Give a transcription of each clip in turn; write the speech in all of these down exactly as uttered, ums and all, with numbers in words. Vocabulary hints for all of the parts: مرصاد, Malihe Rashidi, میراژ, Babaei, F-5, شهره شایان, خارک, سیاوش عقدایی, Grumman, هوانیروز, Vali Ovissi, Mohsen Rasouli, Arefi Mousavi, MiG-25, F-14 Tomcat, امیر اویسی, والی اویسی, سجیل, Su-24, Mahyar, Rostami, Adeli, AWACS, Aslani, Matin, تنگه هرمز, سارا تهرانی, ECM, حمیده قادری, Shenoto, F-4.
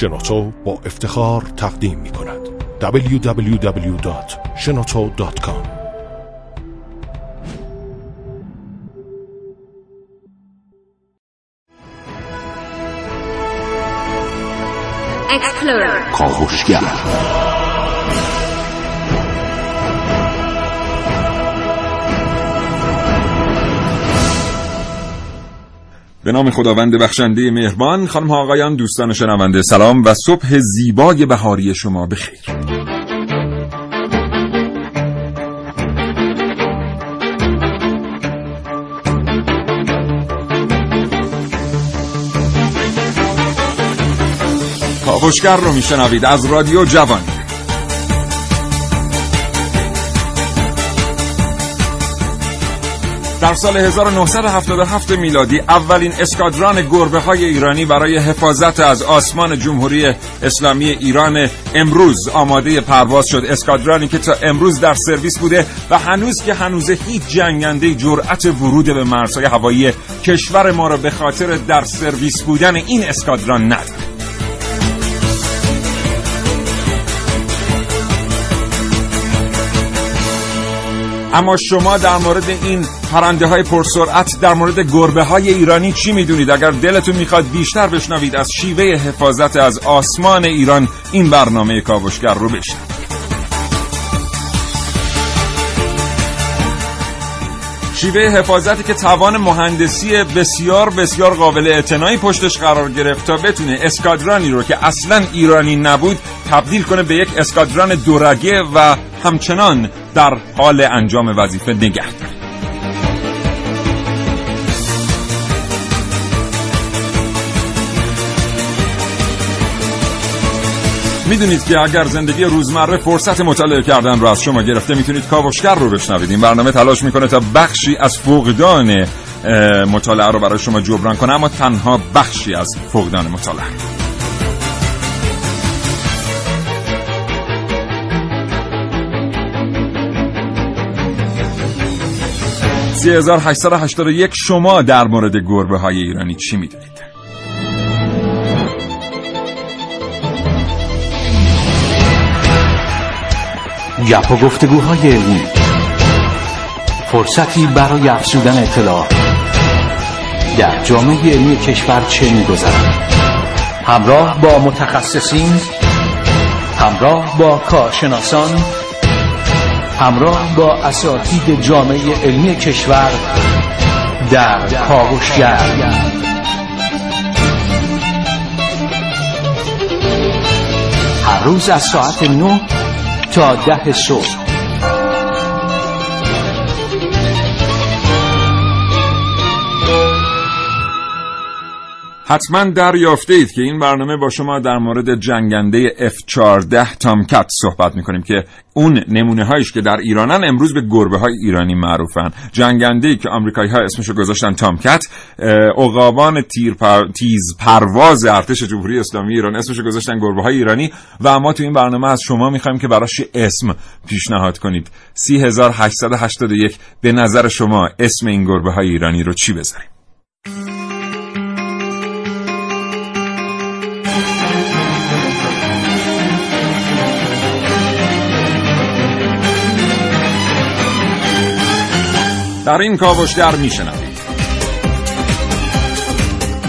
شنوتو با افتخار تقدیم می کند دبلیو دبلیو دبلیو دات شنوتو دات کام. کاوشگر به نام خداوند بخشنده مهربان. خانم ها آقایان، دوستان شنونده، سلام و صبح زیبای بهاری شما بخیر. کاوشگر رو میشنوید از رادیو جوان. در سال هزار و نهصد و هفتاد و هفت میلادی اولین اسکادران گربه های ایرانی برای حفاظت از آسمان جمهوری اسلامی ایران امروز آماده پرواز شد. اسکادرانی که تا امروز در سرویس بوده و هنوز که هنوز هیچ جنگنده جرأت ورود به مرزهای هوایی کشور ما را به خاطر در سرویس بودن این اسکادران ندارد. اما شما در مورد این پرنده های پرسرعت، در مورد گربه های ایرانی چی میدونید؟ اگر دلتون میخواد بیشتر بشنوید از شیوه حفاظت از آسمان ایران، این برنامه کاوشگر رو بشنوید. شیوه حفاظتی که توان مهندسی بسیار بسیار قابل اعتنایی پشتش قرار گرفت تا بتونه اسکادرانی رو که اصلا ایرانی نبود تبدیل کنه به یک اسکادران دورگه و همچنان در حال انجام وظیفه نگه داره. میدونید که اگر زندگی روزمره فرصت مطالعه کردن رو از شما گرفته، میتونید کاوشگر رو بشنوید. این برنامه تلاش میکنه تا بخشی از فقدان مطالعه رو برای شما جبران کنه، اما تنها بخشی از فقدان مطالعه. سه هزار و هشتصد و هشتاد و یک شما در مورد گربه های ایرانی چی میدونید؟ گپ و گفتگوهای علمی، فرصتی برای افزودن اطلاع در جامعه علمی کشور چه میگذرد، همراه با متخصصین، همراه با کارشناسان، همراه با اساتید جامعه علمی کشور در کاوشگر. هر روز از ساعت نه تا ده صبح. حتما دریافته اید که این برنامه با شما در مورد جنگنده اف چهارده تامکت صحبت میکنیم که اون نمونه هایش که در ایرانن امروز به گربه های ایرانی معروفن. جنگنده‌ای که آمریکایی ها اسمشو گذاشتن تامکت، عقابان پر... تیز پرواز ارتش جمهوری اسلامی ایران اسمشو گذاشتن گربه های ایرانی. و ما تو این برنامه از شما میخوایم که براش اسم پیشنهاد کنید. سه هزار و هشتصد و هشتاد و یک به نظر شما اسم این گربه های ایرانی رو چی بذاریم؟ در این کاوشگر میشنوید.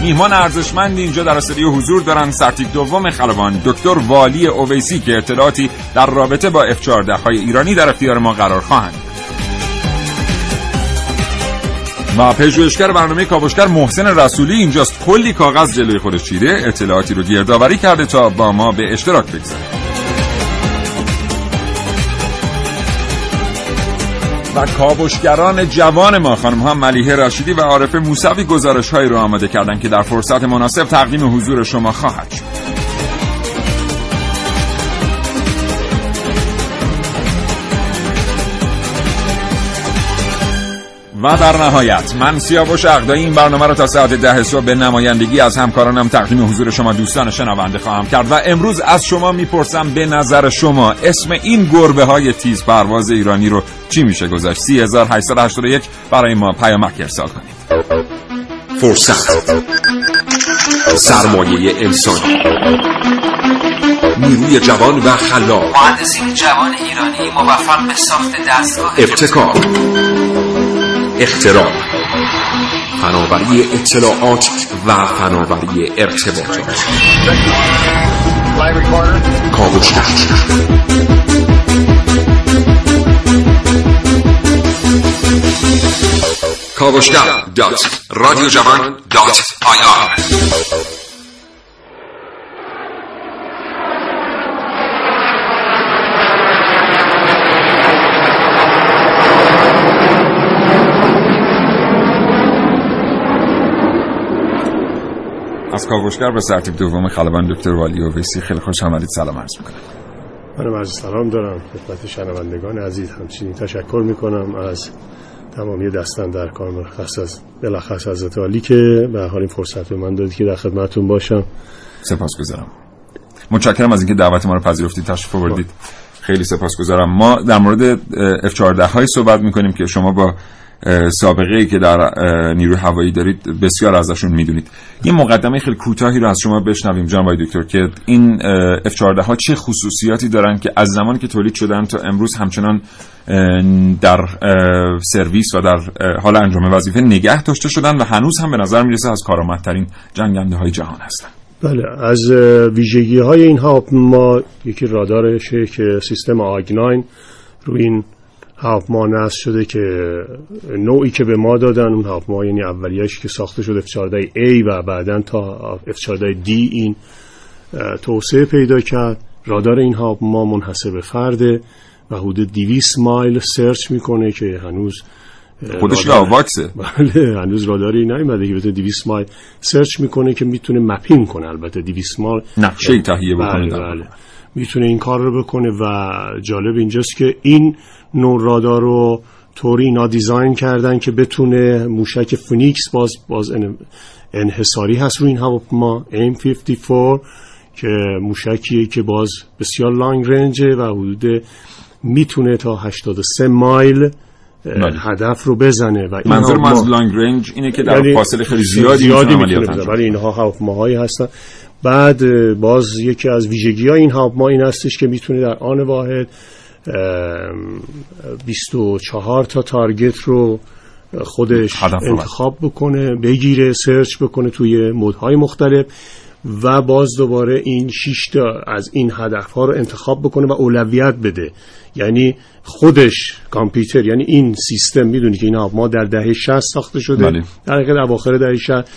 میهمان ارزشمند اینجا در استودیو حضور دارن. سرتیپ دوم خلبان دکتر والی اویسی که اطلاعاتی در رابطه با اف چهارده های ایرانی در اختیار ما قرار خواهند و پژوهشگر برنامه کاوشگر محسن رسولی اینجاست. کلی کاغذ جلوی خودش چیده، اطلاعاتی رو گردآوری کرده تا با ما به اشتراک بگذاره. و کاوشگران جوان ما خانم ها ملیحه رشیدی و عارفه موسوی گزارش هایی رو آماده کردن که در فرصت مناسب تقدیم حضور شما خواهد شد. و در نهایت من سیاوش عقدایی این برنامه رو تا ساعت ده صبح به نمایندگی از همکارانم تقدیم حضور شما دوستان شنونده خواهم کرد. و امروز از شما میپرسم به نظر شما اسم این گربه های تیز پرواز ایرانی رو چی میشه گذاشت؟ سه هزار و هشتصد و هشتاد و یک برای ما پیامک ارسال کنید. فرصت، سرمایه انسانی، نیروی جوان و خلاق، مهندسین جوان ایرانی موفق به ساخت دستگاه ابتکار، اختراع، فناوری اطلاعات و فناوری ارتباطات. کاوشگر کاوشگر دات رادیو جوان دات آی آر. از کاوشگر به سرتیب دوم خلبان دکتر والی اویسی خیلی خوش آمدید، سلام عرض میکنم. من عرض سلام دارم خدمت شنوندگان عزیز، همچنین تشکر میکنم از تمامی دستان در کار مرخص از بلخص حضرت عالی که به حال این فرصت رو من دادید که در خدمتون باشم. سپاسگزارم، متشکرم از اینکه دعوت ما رو پذیرفتید، تشریف آوردید، خیلی سپاسگزارم. ما در مورد اف چهارده های صحبت میکنیم که شما با سابقه‌ای که در نیروی هوایی دارید بسیار ازشون میدونید. یه مقدمه خیلی کوتاهی رو از شما بشنویم جناب دکتر که این اف چهارده ها چه خصوصیاتی دارن که از زمانی که تولید شدن تا امروز همچنان در سرویس و در حال انجام وظیفه نگه داشته شدن و هنوز هم به نظر میرسه از کارآمدترین جنگنده‌های جهان هستن. بله، از ویژگی‌های اینها ما یکی رادارشه که سیستم آگناین روی این هاپمان نصب شده که نوعی که به ما دادن اون هاپما، یعنی اولیش که ساخته شد اف چهارده ای و بعدن تا اف چهارده دی این توسعه پیدا کرد. رادار این هاپما منحصر به فرده و حدود دویست مایل سرچ میکنه که هنوز خودش آواکسه. بله، هنوز راداری نیومده که بتونه دویست مایل سرچ میکنه که میتونه مپین کنه، البته دویست مایل نقشه تهیه بکنه. بله, بله. میتونه این کار رو بکنه و جالب اینجاست که این نوع رادار رو طوری اینا دیزاین کردن که بتونه موشک فونیکس باز باز انحصاری هست روی این هواپیما ام پنجاه و چهار که موشکیه که باز بسیار لانگ رنجه و حدود میتونه تا هشتاد و سه مایل بله. هدف رو بزنه. و منظورم از لانگ رنج اینه که در فاصله خیلی زیادی, زیادی میتونه بزنه. ولی اینها هواپیماهایی هستن. بعد باز یکی از ویژگی ها این هواپیما این هستش که میتونه در آن واحد بیست و چهار تا تارگت رو خودش انتخاب بکنه، بگیره، سرچ بکنه توی مودهای مختلف و باز دوباره این شش تا از این هدف ها رو انتخاب بکنه و اولویت بده. یعنی خودش کامپیوتر، یعنی این سیستم، میدونی که این هواپیما در دهه شصت ساخته شده، بله. در اواخر دهه شصت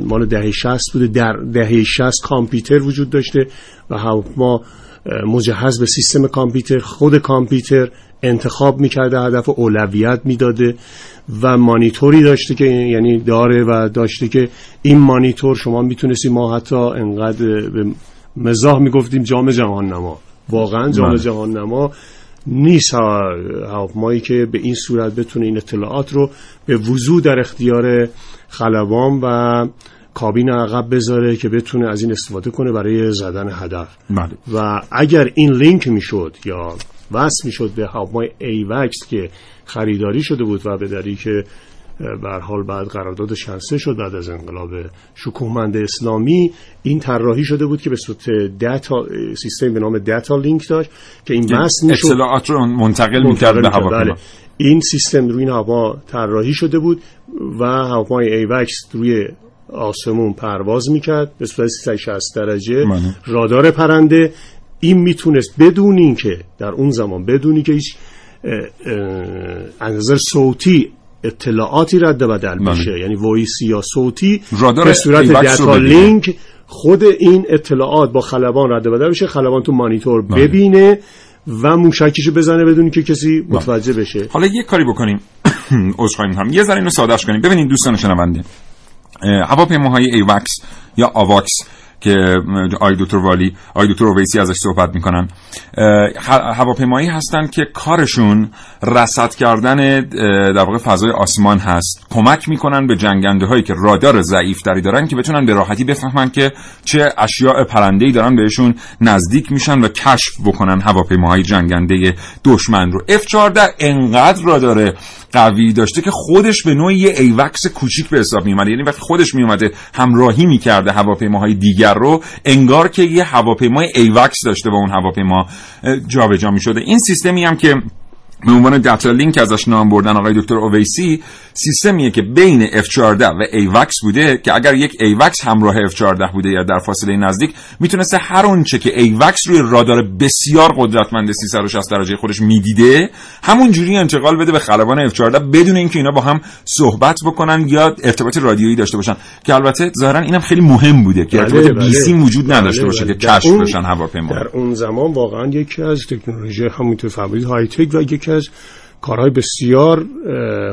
مال دهه شصت بوده. در دهه شصت کامپیوتر وجود داشته و هواپیما مجهز به سیستم کامپیوتر، خود کامپیوتر انتخاب میکرده، هدف اولویت میداده و مانیتوری داشته که یعنی داره و داشته که این مانیتور شما میتونستی، ما حتی انقدر به مزاح میگفتیم جام جهان نما، واقعا جام جهان نما نیست هواپیمایی که به این صورت بتونه این اطلاعات رو به وضوح در اختیار خلبان و کابین عقب بذاره که بتونه از این استفاده کنه برای زدن هدف. مالی. و اگر این لینک میشد یا وصل میشد به هواپیمای ایوکس که خریداری شده بود و به دری که به هر حال بعد قرارداد شنسه شد بعد از انقلاب شکوهمند اسلامی، این طراحی شده بود که به صورت دیتا سیستم به نام دیتا لینک داشت که این وصل میشد، اطلاعات رو منتقل میکرد به هواپیما. این سیستم روی این هواپیما طراحی شده بود و هواپیمای ایوکس روی آسمون پرواز میکرد به صورت سیصد و شصت درجه مانه. رادار پرنده این میتونست بدون این که در اون زمان بدونی که هیچ از نظر صوتی اطلاعاتی رد و بدل میشه، یعنی وایسی یا صوتی، به صورت دیتا لینک خود این اطلاعات با خلبان رد و بدل میشه، خلبان تو مانیتور مانه. ببینه و موشکیشو بزنه بدون که کسی متوجه مانه. بشه. حالا یه کاری بکنیم عذرخواهی می‌کنم، یه ذره اینو سادهش کنیم. ببینید دوستان شنونده، هواپیماهای ایوکس یا آواکس که آقای دکتر والی، آقای دکتر اویسی ازش صحبت میکنن، هواپیمایی هستن که کارشون رصد کردن در واقع فضای آسمان هست. کمک میکنن به جنگنده هایی که رادار ضعیف داری دارن که بتونن به راحتی بفهمن که چه اشیاء پرنده‌ای دارن بهشون نزدیک میشن و کشف بکنن هواپیماهای جنگنده دشمن رو. اف چهارده انقدر رادار قوی داشته که خودش به نوعی یه ایوکس کوچیک به حساب میومده، یعنی وقتی خودش میومده همراهی میکرده هواپیماهای دیگر رو، انگار که یه هواپیمای ایوکس داشته با اون هواپیما جابجا میشده. این سیستمی هم که به عنوان داتا لینک ازش نام بردن آقای دکتر اویسی، سیستمیه که بین اف چهارده و ایوکس بوده که اگر یک ایوکس همراه اف چهارده بوده یا در فاصله نزدیک، میتونسته هر اونچه که ایوکس روی رادار بسیار قدرتمند سیصد و شصت درجه خودش میدیده همونجوری انتقال بده به خلبان اف چهارده بدون اینکه اینا با هم صحبت بکنن یا ارتباط رادیویی داشته باشن، که البته ظاهرا اینم خیلی مهم بوده که ارتباط بیسیم وجود نداشته باشه که کشف بشن هواپیما. در اون زمان واقعا یکی از تکنولوژی همون تو فابریک های تک و یکی از کارهای بسیار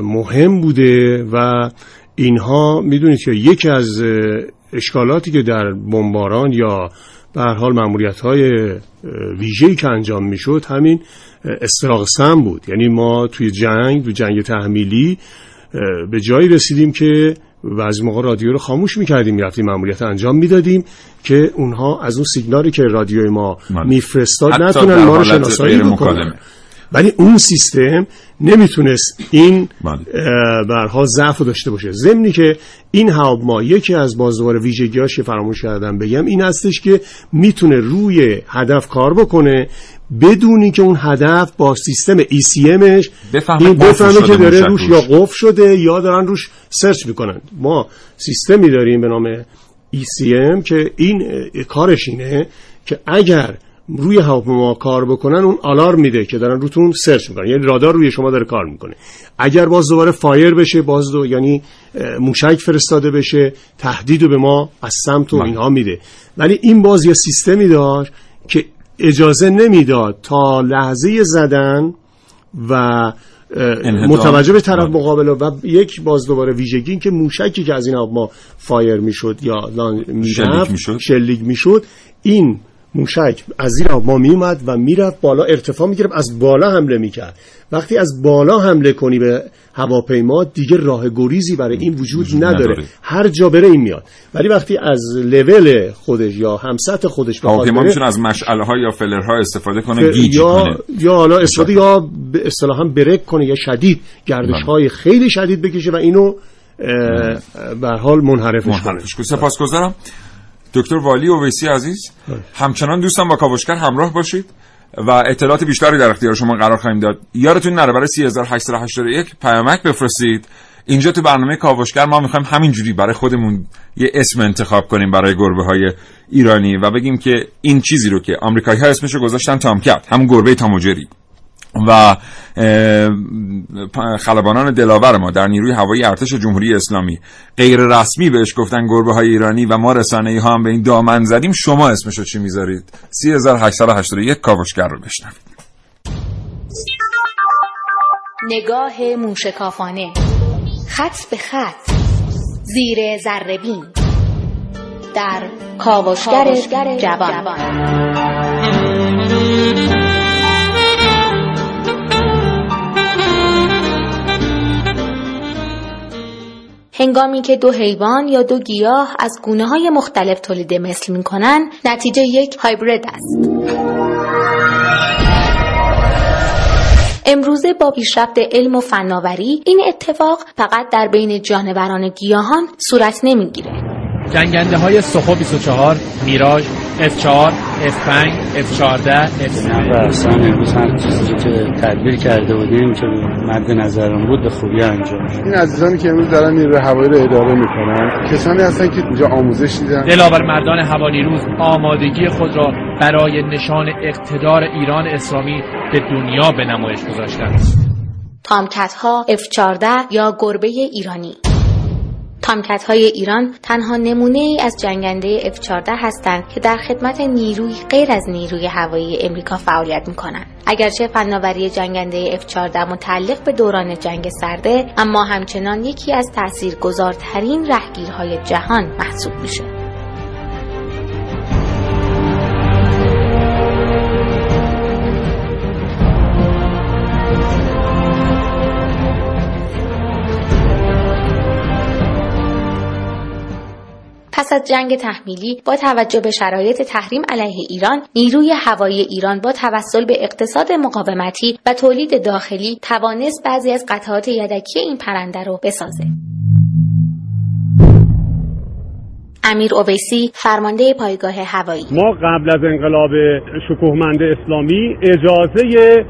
مهم بوده و اینها میدونید که یکی از اشکالاتی که در بمباران یا به هر حال ماموریت‌های ویژه‌ای که انجام میشد همین استراق سم بود. یعنی ما توی جنگ توی جنگ تحمیلی به جایی رسیدیم که بعضی موقع رادیو رو خاموش میکردیم، میرفتیم ماموریت انجام میدادیم که اونها از اون سیگنالی که رادیوی ما میفرستاد نتونن ما رو شناسایی بکنن، ولی اون سیستم نمیتونست این برها ضعف رو داشته باشه. ضمنی که این هواپیما یکی از بازدوار ویژگیاش که فراموش کردم بگم این هستش که میتونه روی هدف کار بکنه بدونی که اون هدف با سیستم ای سی امش بفهمه, بفهمه که داره روش یا قفل شده یا دارن روش سرچ میکنن. ما سیستمی داریم به نام ای سی ام که این کارش اینه که اگر روی هواپیما کار بکنن اون آلارم میده که دارن روتون سرچ میکنن، یعنی رادار روی شما داره کار میکنه. اگر باز دوباره فایر بشه، باز دو یعنی موشک فرستاده بشه، تهدیدو به ما از سمت و اینها میده. ولی این باز یه سیستمی داشت که اجازه نمیداد تا لحظه زدن و متوجه به طرف مقابل و یک باز دوباره ویژگی این که موشکی که از این هواپیما فایر میشد یا میرفت شلیک میشد، این موشک از زیر آب ما میومد و میرفت بالا، ارتفاع میگرفت، از بالا حمله میکرد. وقتی از بالا حمله کنی به هواپیما دیگه راه گریزی برای این وجود, وجود نداره. نداره، هر جا بره این میاد. ولی وقتی از لول خودش یا همسط خودش بخواد، هواپیما میتونه از مشعله ها یا فلرها استفاده کنه، گیج یا کنه. یا حالا استفاده یا به اصطلاح برک کنه یا شدید گردش های خیلی شدید بکشه و اینو به هر حال منحرفش کنه. سپاسگزارم دکتر والی اویسی عزیز، همچنان دوستان با کاوشگر همراه باشید و اطلاعات بیشتری در اختیار شما قرار خواهیم داد. یادتون نره برای سه هزار و هشتصد و هشتاد و یک پیامک بفرستید. اینجا تو برنامه کاوشگر ما میخوایم همینجوری برای خودمون یه اسم انتخاب کنیم برای گربه های ایرانی و بگیم که این چیزی رو که آمریکایی ها اسمش رو گذاشتن تامکت، همون گربه تاموجری، و خلبانان دلاور ما در نیروی هوایی ارتش جمهوری اسلامی غیر رسمی بهش گفتن گربه های ایرانی و ما رسانه‌ای ها هم به این دامن زدیم، شما اسمشو چی میذارید؟ سه هزار و هشتصد و هشتاد و یک کاوشگر رو بشنوید. نگاه موشکافانه، خط به خط، زیر ذره بین، در کاوشگر جوان. هنگامی که دو حیوان یا دو گیاه از گونه‌های مختلف تولید مثل می‌کنند، نتیجه یک هایبرید است. امروزه با پیشرفت علم و فناوری این اتفاق فقط در بین جانوران گیاهان صورت نمی‌گیرد. جنگنده‌های سوخو بیست و چهار، میراژ، اف چهار، اف پنج، اف چهارده، اف سیزده امروز هر چیزی که تدبیر کرده بودیم که مد نظرم بود به خوبی انجام شد. این عزیزانی که امروز دارن نیروی هوایی رو اداره میکنن کسانی هستن که اینجا آموزش دیدن. دلاور مردان هوانیروز آمادگی خود را برای نشان اقتدار ایران اسلامی به دنیا به نمایش گذاشتند. تامکت ها، اف چهارده یا گربه ایرانی. تامکت های ایران تنها نمونه ای از جنگنده اف چهارده هستند که در خدمت نیروی غیر از نیروی هوایی امریکا فعالیت میکنند. اگرچه فناوری جنگنده اف چهارده متعلق به دوران جنگ سرده، اما همچنان یکی از تاثیرگذارترین رهگیرهای جهان محسوب میشه. پس از جنگ تحمیلی با توجه به شرایط تحریم علیه ایران، نیروی هوایی ایران با توسل به اقتصاد مقاومتی و تولید داخلی توانست بعضی از قطعات یدکی این پرنده رو بسازه. امیر اویسی، فرمانده پایگاه هوایی: ما قبل از انقلاب شکوهمند اسلامی اجازه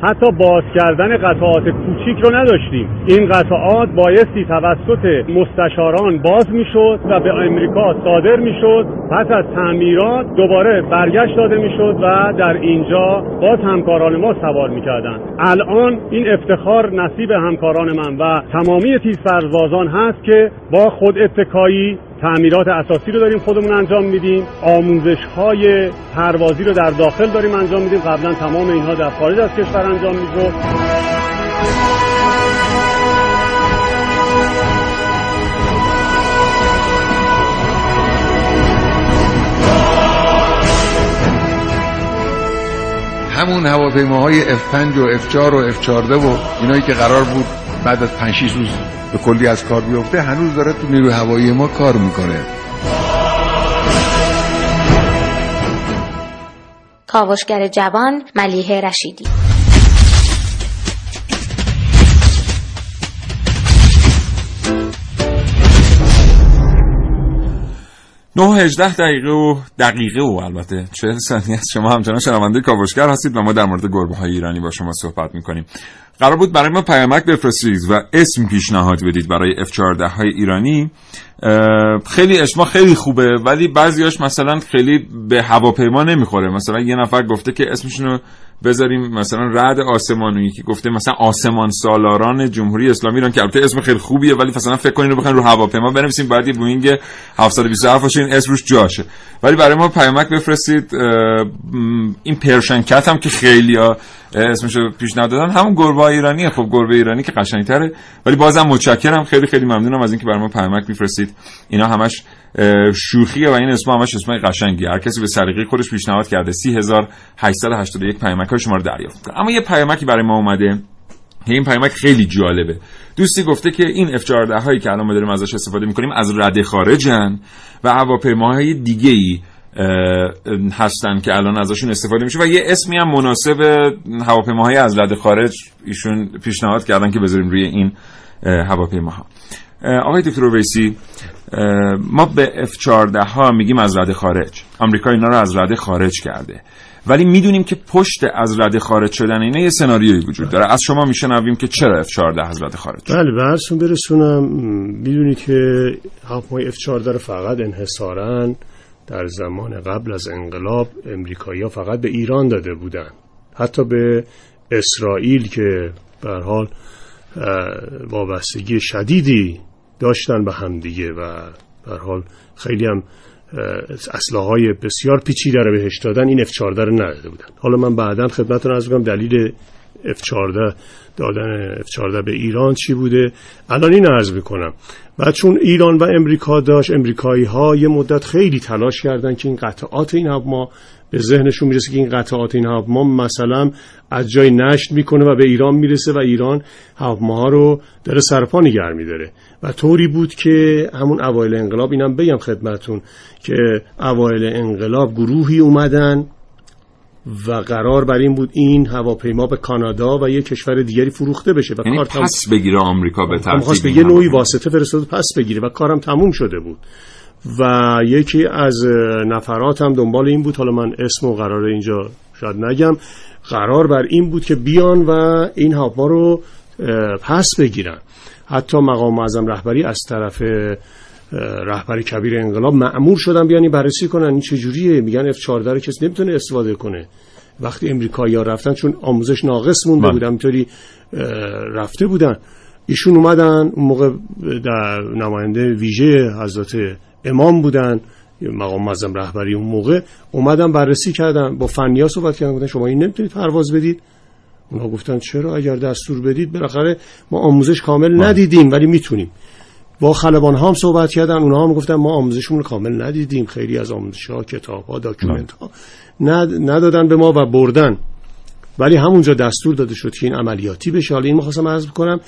حتی باز کردن قطعات کوچیک رو نداشتیم. این قطعات بایستی توسط مستشاران باز میشد و به امریکا صادر میشد. پس از تعمیرات دوباره برگشت داده میشد و در اینجا باز همکاران ما سوار میکردن. الان این افتخار نصیب همکاران من و تمامی تیزفروازان هست که با خود اتکایی تعمیرات اساسی رو داریم خودمون انجام میدیم، آموزش‌های پروازی رو در داخل داریم انجام میدیم. قبلا تمام اینها در خارج از کشور انجام میشد. همون هواپیماهای اف پنج و اف چهار و اف چهارده و اینایی که قرار بود بعد از پنج شش روز به کلی از کار بیفته، هنوز داره تو نیروی هوایی ما کار میکنه. کاوشگر جوان، ملیحه رشیدی. نه و هجده دقیقه و دقیقه و البته چهل ثانیه است. شما همچنان شنونده کاوشگر هستید و ما در مورد گربه های ایرانی با شما صحبت میکنیم. قرار بود برای ما پیامک بفرستید و اسم پیشنهاد بدید برای اف چهارده های ایرانی. خیلی اسما خیلی خوبه ولی بعضیاش مثلا خیلی به هواپیما نمیخوره. مثلا یه نفر گفته که اسمشونو بذاریم مثلا رعد آسمانی، که گفته مثلا آسمان سالاران جمهوری اسلامی ایران، که البته اسم خیلی خوبیه ولی مثلا فکر کنین رو بخواید رو هواپیما بنویسیم بعد یه بوئینگ هفتصد و بیست و هفت باشه این اسمش جاشه. ولی برای ما پیامک بفرستید. این پرشنکت هم که خیلیا اسمشو پیشنهاد دادن همون گربه ایرانیه. خب گربه ایرانی که قشنگتره. ولی بازم متشکرم، خیلی خیلی ممنونم از اینکه برای ما پیامک میفرستید. اینا همش شوخیه و این اسم‌ها همش اسمای قشنگی. هر کسی به سلیقه خودش پیشنهاد کرده. سی هزار و هشتصد و هشتاد و یک پیامک شما رو دریافت. اما یه پیامکی برای ما اومده. این پیامک خیلی جالبه. دوستی گفته که این اف چهارده هایی که الان ما داریم ازش استفاده می‌کنیم از رده خارجن و هواپیماهای دیگه‌ای هستن که الان ازشون استفاده میشه و یه اسمی هم مناسب هواپیماهای از رده خارج ایشون پیشنهاد کردن که بذاریم روی این هواپیماها. آقای دکتر اویسی، ما به اف چهارده ها میگیم از رده خارج. آمریکا اینا رو از رده خارج کرده ولی میدونیم که پشت از رده خارج شدن اینا یه سناریویی وجود داره. از شما میشنویم که چرا اف چهارده از رده خارج شد. بله، برسون برسونم. میدونی که هواپیمای اف چهارده رو فقط انحصاراً در زمان قبل از انقلاب امریکایی‌ها فقط به ایران داده بودن. حتی به اسرائیل که به هر حال وابستگی شدیدی داشتن به هم دیگه و به هر حال خیلی هم اسلحه‌های بسیار پیچیده رو بهش دادن، این اف چهارده رو نداده بودن. حالا من بعداً خدمتتون عرض می‌کنم دلیل اف چهارده دادن اف چهارده به ایران چی بوده. الان اینو عرض می‌کنم. و چون ایران و امریکا داشت، امریکایی‌ها یه مدت خیلی تلاش کردن که این قطعات این هواپیما به ذهنشون میرسه که این قطعات این هواپیما مثلا از جای نشت میکنه و به ایران میرسه و ایران هواپیماها رو داره سرپا نگه میداره و طوری بود که همون اوایل انقلاب، اینم بگم خدمتتون که اوایل انقلاب گروهی اومدن و قرار بر این بود این هواپیما به کانادا و یک کشور دیگری فروخته بشه و کار تموم پس بگیره. آمریکا به ترتیب یه نوعی واسطه فرستاد پس بگیره و کارم تموم شده بود و یکی از نفراتم دنبال این بود، حالا من اسمو قراره اینجا شاید نگم، قرار بر این بود که بیان و این هواپیما رو پس بگیرن. حتی مقام معظم رهبری از طرف رهبری کبیر انقلاب مأمور شدن بیانی بررسی کنن این چه جوریه. میگن اف چهارده رو کسی نمیتونه استفاده کنه. وقتی امریکایی‌ها رفتن چون آموزش ناقص مونده بود همینطوری رفته بودن، ایشون اومدن اون موقع در نماینده ویژه حضرت امام بودن، مقام معظم رهبری اون موقع، اومدن بررسی کردن، با فنیا صحبت کردن، گفتن شما این نمیتونید پرواز بدید. اونا گفتن چرا؟ اگر دستور بدید. بالاخره ما آموزش کامل بلد. ندیدیم ولی میتونیم. با خلبان‌ها هم صحبت کردن، اونها هم گفتن ما آموزشمون رو کامل ندیدیم، خیلی از آموزش‌ها، کتاب‌ها، داکیومنت‌ها ندادن به ما و بردن. ولی همونجا دستور داده شد که این عملیاتی بشه. حالا این می‌خواستم عرض بکنم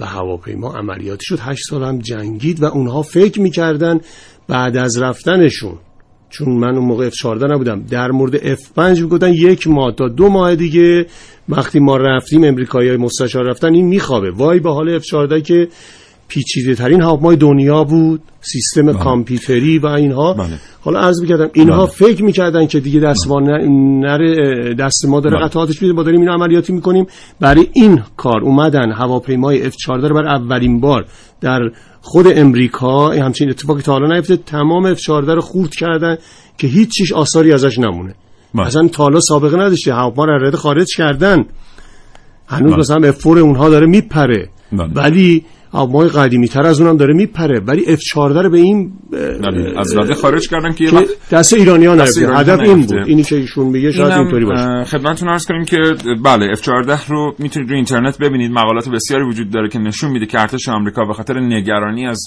و هواپیما عملیاتی شد. هشت سال هم جنگید و اونها فکر می‌کردن بعد از رفتنشون، چون من اون موقع اف چهارده نبودم، در مورد اف پنج میگفتن یک ماه تا دو ماه دیگه وقتی ما رفتیم امریکایی‌های مستشار رفتن این میخوابه. وای به حال اف چهارده که پیچیده ترین هواپیمای دنیا بود، سیستم بله. کامپیوتری و اینها بله. حالا عرض می‌کردم اینها بله. فکر می‌کردن که دیگه دستوان نره، دست ما داره بله. قطعاتش میده، ما داریم اینو عملیاتی می‌کنیم. برای این کار اومدن هواپیمای اف چهارده رو برای اولین بار در خود امریکا، همچین اتفاقی تا حالا نیفتاد، تمام اف چهارده رو خورد کردن که هیچ چیز آثاری ازش نمونه. بله. اصلا تا حالا سابقه نداشته، هواپیما رو رد خارج کردن، هنوز بله. مثلا اف چهار اونها داره میپره بله. ولی هواپیمای قدیمی تر از اونم داره میپره، ولی اف چهارده رو به این از رده خارج کردن که وقت دست ایرانی‌ها نرفته. هدف این بود، اینی که ایشون میگه شاید اینطوری باشه. خدمتتون عرض کنیم که بله اف چهارده رو میتونید روی اینترنت ببینید، مقالات بسیاری وجود داره که نشون میده که ارتش آمریکا به خاطر نگرانی از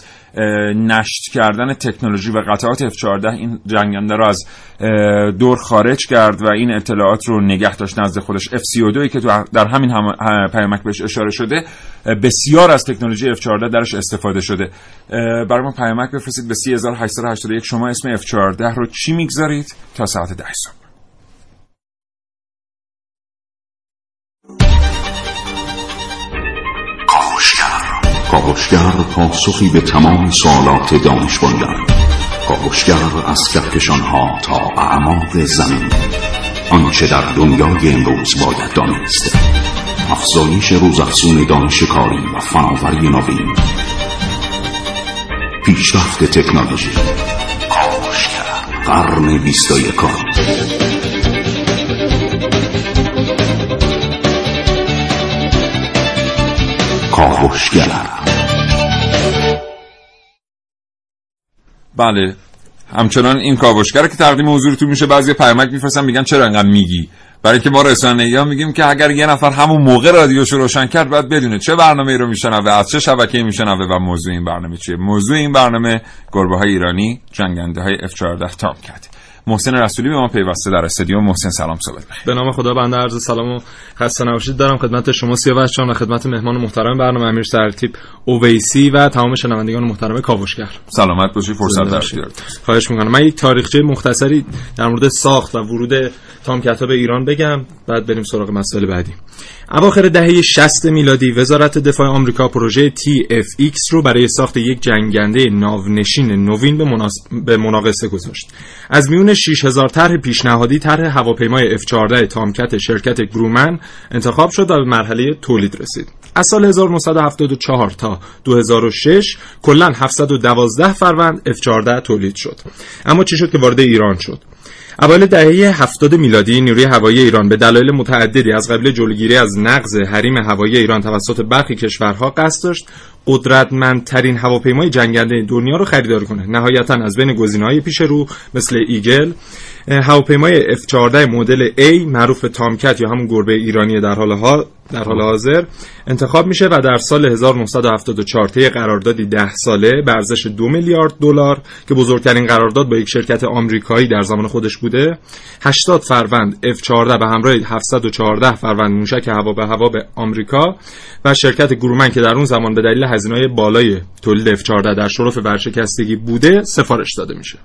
نشت کردن تکنولوژی و قطعات اف چهارده این جنگنده رو از دور خارج کرد و این اطلاعات رو نگه داشت نزد خودش. اف سی و دو که تو در همین هم... پیامک بهش اشاره شده، بسیار از تکنولوژی اف چهارده درش استفاده شده. برای ما پیامک بفرستید به سه هزار و هشتصد و هشتاد و یک. شما اسم اف چهارده رو چی میگذارید تا ساعت ده صبح؟ کاوشگر کاوشگر پاسخی به تمام سوالات دانشمندان، کاوشگر از کهکشان‌ها تا اعماق زمین، آنچه در دنیای امروز باید دانست، افزایش روزافزون دانش کاری و فناوری نوین، پیشرفت تکنولوژی، کاوشگر قرن بیست و یکم. کاوشگر بله همچنان این کاوشگر که تقدیم حضورتون میشه. بعضی پیامک میفرستن میگن چرا انقدر میگی؟ برای که ما رسانه‌ای‌ها میگیم که اگر یه نفر همون موقع رادیوشو روشن کرد باید بدونه چه برنامه‌ای رو میشنوه، از چه شبکه‌ای میشنوه و موضوع این برنامه چیه. موضوع این برنامه گربه‌های ایرانی، جنگنده‌های اف چهارده تامکت. محسن رسولی به ما پیوسته در استودیو. محسن سلام، صحبت بخیر. به نام خدا. بنده عرض سلام و خسته نباشید دارم خدمت شما سیاوش جان و خدمت مهمان محترم برنامه امیر سرتیپ اویسی و تمام شنوندگان محترم کاوشگر. سلامت باشید، فرصت داشتید. خواهش می‌کنم. من یک تاریخچه مختصری در مورد ساخت و ورود تامکت‌ها به ایران بگم، بعد بریم سراغ مسائل بعدی. اواخر دهه شصت میلادی وزارت دفاع آمریکا پروژه تی اف ایکس رو برای ساخت یک جنگنده ناونشین نوین به, مناس... به مناقصه گذاشت. از میون شش هزار طرح پیشنهادی طرح هواپیمای اف چهارده تامکت شرکت گرومن انتخاب شد و به مرحله تولید رسید. از سال هزار و نهصد و هفتاد و چهار تا دو هزار و شش کلاً هفتصد و دوازده فروند اف چهارده تولید شد. اما چی شد که وارد ایران شد؟ اوایل دهه هفتاد میلادی نیروی هوایی ایران به دلایل متعددی از قبیل جلوگیری از نقض حریم هوایی ایران توسط برخی کشورها قصد داشت قدرتمندترین هواپیمای جنگنده دنیا رو خریدار کنه. نهایتاً از بین گزینه‌های پیش رو مثل ایگل، هواپیمای اف چهارده مدل A معروف به تامکت یا همون گربه ایرانی در حال حاضر در حال حاضر انتخاب میشه و در سال هزار و نهصد و هفتاد و چهار طی قراردادی ده ساله به ارزش دو میلیارد دلار که بزرگترین قرارداد با یک شرکت آمریکایی در زمان خودش بوده، هشتاد فروند اف چهارده به همراه هفتصد و چهارده فروند موشک هوا به هوا به آمریکا و شرکت گرومن که در اون زمان به دلیل هزینه‌های بالای تولید اف چهارده در شرف ورشکستگی بوده سفارش داده میشه.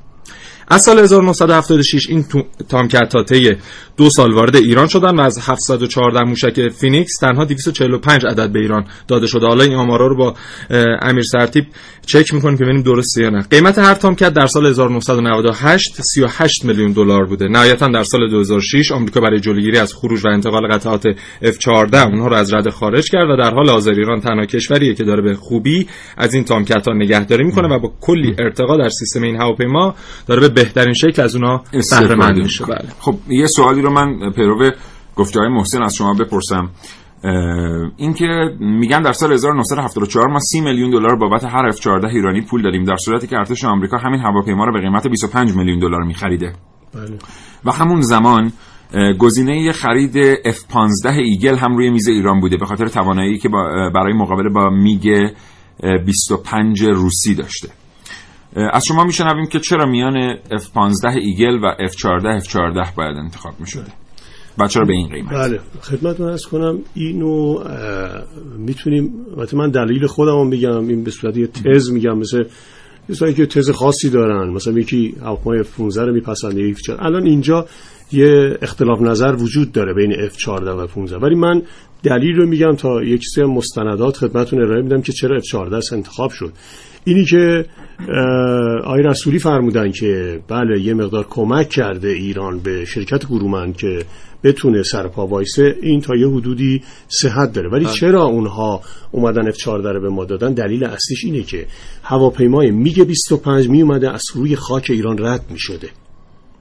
از سال هزار و نهصد و هفتاد و شش این تامکت‌ها طی دو سال وارد ایران شدن و از هفتصد و چهارده موشک فینیکس تنها دویست و چهل و پنج عدد به ایران داده شده. حالا این آمارا رو با امیر سرتیپ چک می‌کنیم که ببینیم درسته یا نه. قیمت هر تامکت در سال هزار و نهصد و نود و هشت سی و هشت میلیون دلار بوده. نهایتاً در سال دو هزار و شش آمریکا برای جلوگیری از خروج و انتقال قطعات اف چهارده اونها رو از رده خارج کرد و در حال حاضر ایران تنها کشوریه که داره به خوبی از این تامکت‌ها نگهداری می‌کنه و با کلی ارتقا در سیستم این هواپیما داره به بهترین شکل از اونها بهره‌مند میشه. بله. خب یه سوالی رو من پیرو گفته‌های محسن از شما بپرسم، این که میگن در سال هزار و نهصد و هفتاد و چهار ما سی میلیون دلار بابت هر اف چهارده ایرانی پول دادیم، در صورتی که ارتش آمریکا همین هواپیما رو به قیمت بیست و پنج میلیون دلار می‌خریده. بله. و همون زمان گزینه خرید اف پانزده ایگل هم روی میز ایران بوده به خاطر توانایی که برای مقابله با میگ بیست و پنج روسی داشته. از شما میشنویم که چرا میان اف پانزده ایگل و اف چهارده اف چهارده باید انتخاب میشده و چرا به این قیمت؟ بله خدمتتون عرض کنم اینو میتونیم، البته من دلیل خودمو میگم، این به صورت یه تز میگم، مثل کسایی که تز خاصی دارن، مثلا یکی هواپیمای اف پانزده رو میپسنده اف چهارده. الان اینجا یه اختلاف نظر وجود داره بین اف چهارده و اف پانزده، ولی من دلیل رو میگم تا یک سری مستندات خدمتتون ارائه میدم که چرا اف چهارده انتخاب شد. اینی که آقای رسولی فرمودن که بله یه مقدار کمک کرده ایران به شرکت گرومن که بتونه سرپا وایسه، این تا یه حدودی صحت داره، ولی چرا اونها اومدن اف چهارده رو به ما دادن؟ دلیل اصلیش اینه که هواپیمای میگ بیست و پنج می اومده از روی خاک ایران رد می شده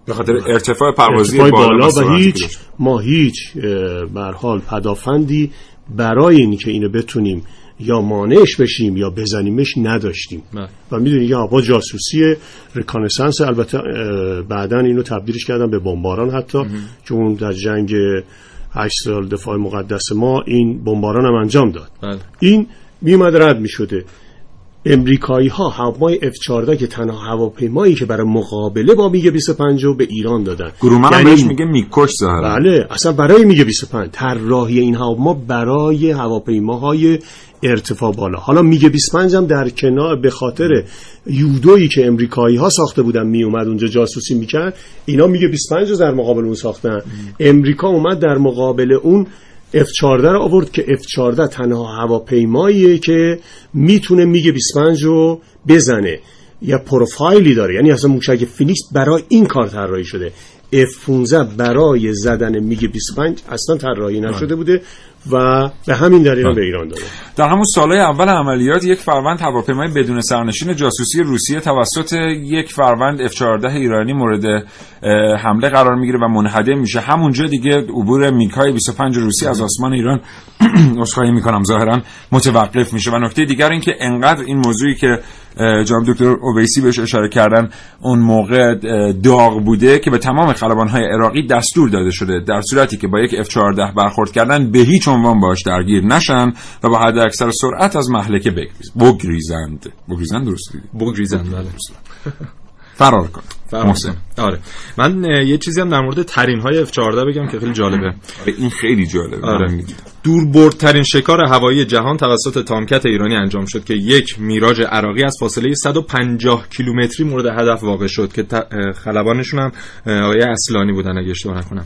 به خاطر ارتفاع پروازی ارتفاع بالا, بالا و هیچ ما هیچ به هر حال پدافندی برای این که اینو بتونیم یا مانعش بشیم یا بزنیمش نداشتیم نه. و میدونی یه هوا جاسوسی رکانسانس، البته بعداً اینو تبدیلش کردن به بمباران حتی مه. چون در جنگ هشت سال دفاع مقدس ما این بمباران هم انجام داد بله. این میومد رد میشده. امریکایی ها هواپیمای اف چهارده که تنها هواپیمایی که برای مقابله با میگ بیست و پنج به ایران دادن، گرومن هم بهش میگه میکش ظاهرا، بله اصلا برای میگ بیست و پنج طراحی این هواپیما برای هواپیماهای ارتفاع بالا. حالا میگ بیست و پنج هم در کنار به خاطر یودویی که امریکایی ها ساخته بودن می اومد اونجا جاسوسی میکرد، اینا میگ بیست و پنج رو در مقابل اون ساختن. امریکا اومد در مقابل اون اف چهارده رو آورد که اف چهارده تنها هواپیماییه که میتونه میگ بیست و پنج رو بزنه، یا پروفایلی داره، یعنی اصلا موشک فینیکس برای این کار طراحی شده. اف پانزده برای زدن میگ بیست و پنج اصلا طراحی نشده بوده و به همین دلیل به ایران دادن. در همون سالهای اول عملیات یک فروند هواپیمای بدون سرنشین جاسوسی روسیه توسط یک فروند اف چهارده ایرانی مورد حمله قرار میگیره و منهدم میشه. همونجا دیگه عبور میگ‌های بیست و پنج روسی از آسمان ایران عذرخواهی میکنم ظاهرا متوقف میشه. و نکته دیگر این که انقدر این موضوعی که جناب دکتر اویسی بهش اشاره کردن اون موقع داغ بوده که به تمام خلبان‌های عراقی دستور داده شده در صورتی که با یک اف چهارده برخورد کردن به هیچ عنوان باش درگیر نشن و با حد اکثر سرعت از مهلکه بگریزند. بگریزند درست دیدید؟ بگریزند بله. فرار کن محسن. آره من یه چیزی هم در مورد ترین‌های اف چهارده بگم که خیلی جالبه. آره این خیلی جالبه. آره. دوربردترین شکار هوایی جهان توسط تامکت ایرانی انجام شد که یک میراژ عراقی از فاصله صد و پنجاه کیلومتری مورد هدف واقع شد که خلبانشون هم آقای اصلانی بودن اگه اشتباه نکنم.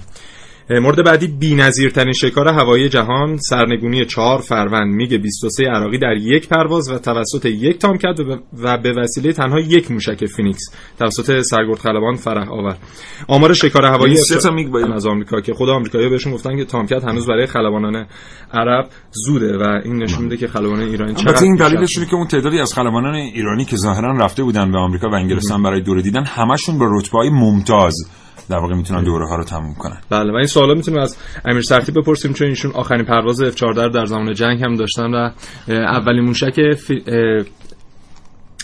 مورد بعدی بی‌نظیرترین شکار هوایی جهان، سرنگونی چهار فروند میگ بیست و سه عراقی در یک پرواز و توسط یک تامکت و به وسیله تنها یک موشک فینیکس توسط سرگرد خلبان فرح آور. آمار شکار هوایی سه تا میگ باید از آمریکا که خود آمریکایی‌ها بهشون گفتن که تامکت هنوز برای خلبانان عرب زوده و این نشون میده که خلبانان ایرانی چقدر. البته این دلیلش اینه که اون تعدادی از خلبانان ایرانی که ظاهرا رفته بودن به آمریکا و انگلستان برای دوره دیدن همشون با رتبه‌های ممتاز در واقع میتونن دوره ها رو تموم کنن. بله و این سوالا میتونیم از امیر سرتیپ بپرسیم چون ایشون آخرین پرواز اف چهارده رو در زمان جنگ هم داشتن و اولین موشک فی...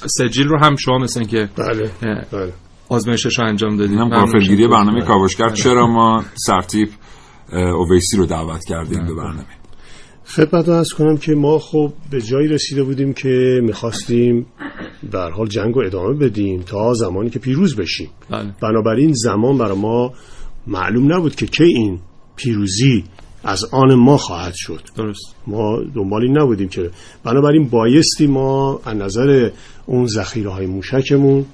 سجیل رو هم شما مثلا که بله بله آزمایشش رو انجام دادیم. هم کافرگیری برنامه بله. کاوشگر بله. چرا ما سرتیپ اویسی رو دعوت کردیم بله. به برنامه؟ خدمت عرض کنم که ما خب به جایی رسیده بودیم که میخواستیم به هر حال جنگ رو ادامه بدیم تا زمانی که پیروز بشیم بله. بنابراین زمان برای ما معلوم نبود که کی این پیروزی از آن ما خواهد شد درست. ما دنبالی نبودیم که بنابراین بایستی ما از نظر اون ذخیره های موشکمون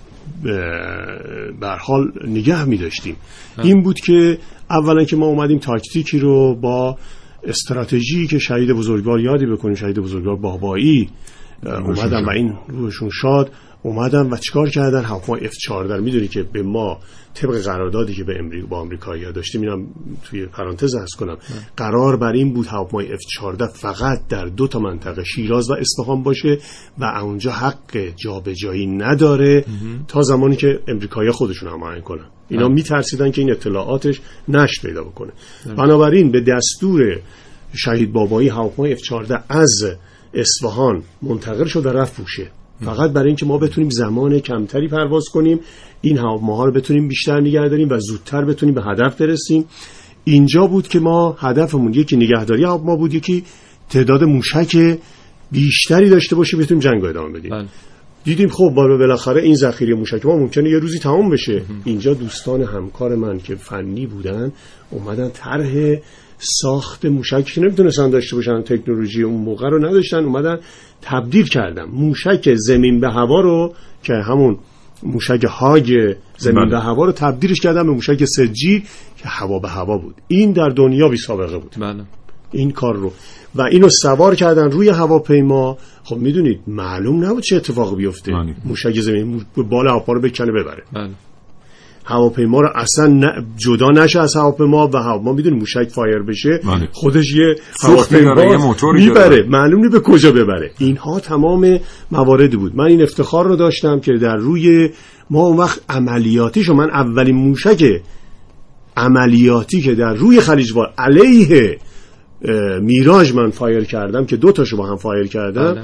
به هر حال نگه می‌داشتیم. این بود که اولا که ما اومدیم تاکتیکی رو با استراتژی که شهید بزرگوار یادی بکنیم، شهید بزرگوار بابایی اومدن و این روشون شاد اومدن و چیکار کردن؟ هواپیمای اف چهارده میدونی که به ما طبق قراردادی که به امریکا با آمریکایی‌ها داشتیم، اینم توی پرانتز عرض کنم، قرار بر این بود هواپیمای اف چهارده فقط در دو تا منطقه شیراز و اصفهان باشه و اونجا حق جابجایی نداره تا زمانی که امریکایی‌ها خودشون هماهنگ کنن. اینا میترسیدن که این اطلاعاتش نشر پیدا بکنه. بنابراین به دستور شهید بابایی هواپیمای اف چهارده از اصفهان منتقل شد و رفت بوشه فقط برای اینکه ما بتونیم زمان کمتری پرواز کنیم، این هواپیماها رو بتونیم بیشتر نگه داریم و زودتر بتونیم به هدف برسیم. اینجا بود که ما هدفمون یکی نگهداری هواپیما بود، یکی تعداد موشک بیشتری داشته باشه بتونیم جنگ رو ادامه بدیم بل. دیدیم خب بالاخره این ذخیره موشک ما ممکنه یه روزی تمام بشه. اینجا دوستان همکار من که فنی بودن اومدن طرح ساخت موشک که نمیتونستن داشته باشن، تکنولوژی اون موقع رو نداشتن، اومدن تبدیل کردن موشک زمین به هوا رو که همون موشک های زمین به هوا رو تبدیلش کردن به موشک سجی که هوا به هوا بود. این در دنیا بی سابقه بود بله. این کار رو و اینو سوار کردن روی هواپیما. خب میدونید معلوم نبود چه اتفاقی بیفته، موشک زمین بالا هواپا رو بکنه ببره بله. هواپیما رو اصلا جدا نشه از هواپیما و هواپیما میدونی موشک فایر بشه مانه. خودش یه هواپیما میبره، معلوم نیست به کجا ببره. اینها تمام موارد بود. من این افتخار رو داشتم که در روی ما اون وقت عملیاتیشو، من اولین موشک عملیاتی که در روی خلیج‌وار علیه میراژ من فایر کردم که دو تاشو با هم فایر کردم مانه.